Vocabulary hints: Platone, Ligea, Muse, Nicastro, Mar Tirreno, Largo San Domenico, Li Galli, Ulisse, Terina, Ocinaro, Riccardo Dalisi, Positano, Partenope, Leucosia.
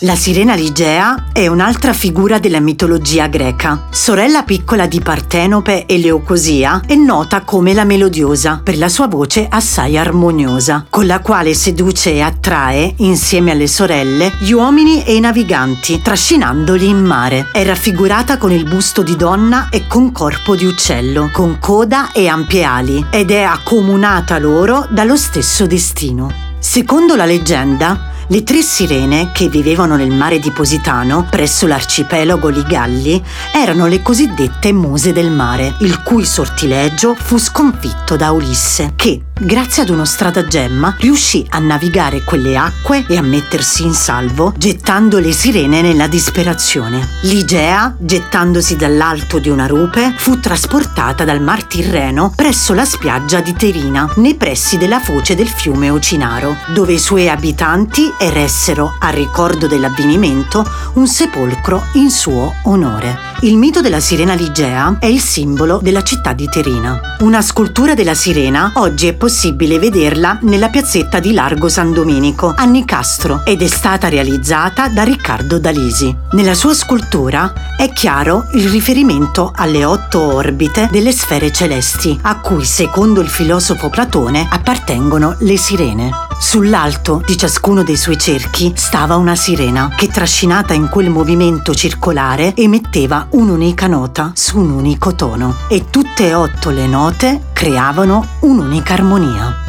La sirena Ligea è un'altra figura della mitologia greca. Sorella piccola di Partenope e Leucosia, è nota come la melodiosa per la sua voce assai armoniosa, con la quale seduce e attrae, insieme alle sorelle, gli uomini e i naviganti, trascinandoli in mare. È raffigurata con il busto di donna e con corpo di uccello, con coda e ampie ali, ed è accomunata loro dallo stesso destino. Secondo la leggenda, le tre sirene che vivevano nel mare di Positano, presso l'arcipelago Li Galli, erano le cosiddette muse del mare, il cui sortileggio fu sconfitto da Ulisse, che, grazie ad uno stratagemma, riuscì a navigare quelle acque e a mettersi in salvo, gettando le sirene nella disperazione. Ligea, gettandosi dall'alto di una rupe, fu trasportata dal Mar Tirreno presso la spiaggia di Terina, nei pressi della foce del fiume Ocinaro, dove i suoi abitanti eressero, a ricordo dell'avvenimento, un sepolcro in suo onore. Il mito della sirena Ligea è il simbolo della città di Terina. Una scultura della sirena oggi è possibile vederla nella piazzetta di Largo San Domenico, a Nicastro, ed è stata realizzata da Riccardo Dalisi. Nella sua scultura è chiaro il riferimento alle 8 orbite delle sfere celesti, a cui, secondo il filosofo Platone, appartengono le sirene. Sull'alto di ciascuno dei suoi cerchi stava una sirena che, trascinata in quel movimento circolare, emetteva un'unica nota su un unico tono, e tutte e 8 le note creavano un'unica armonia.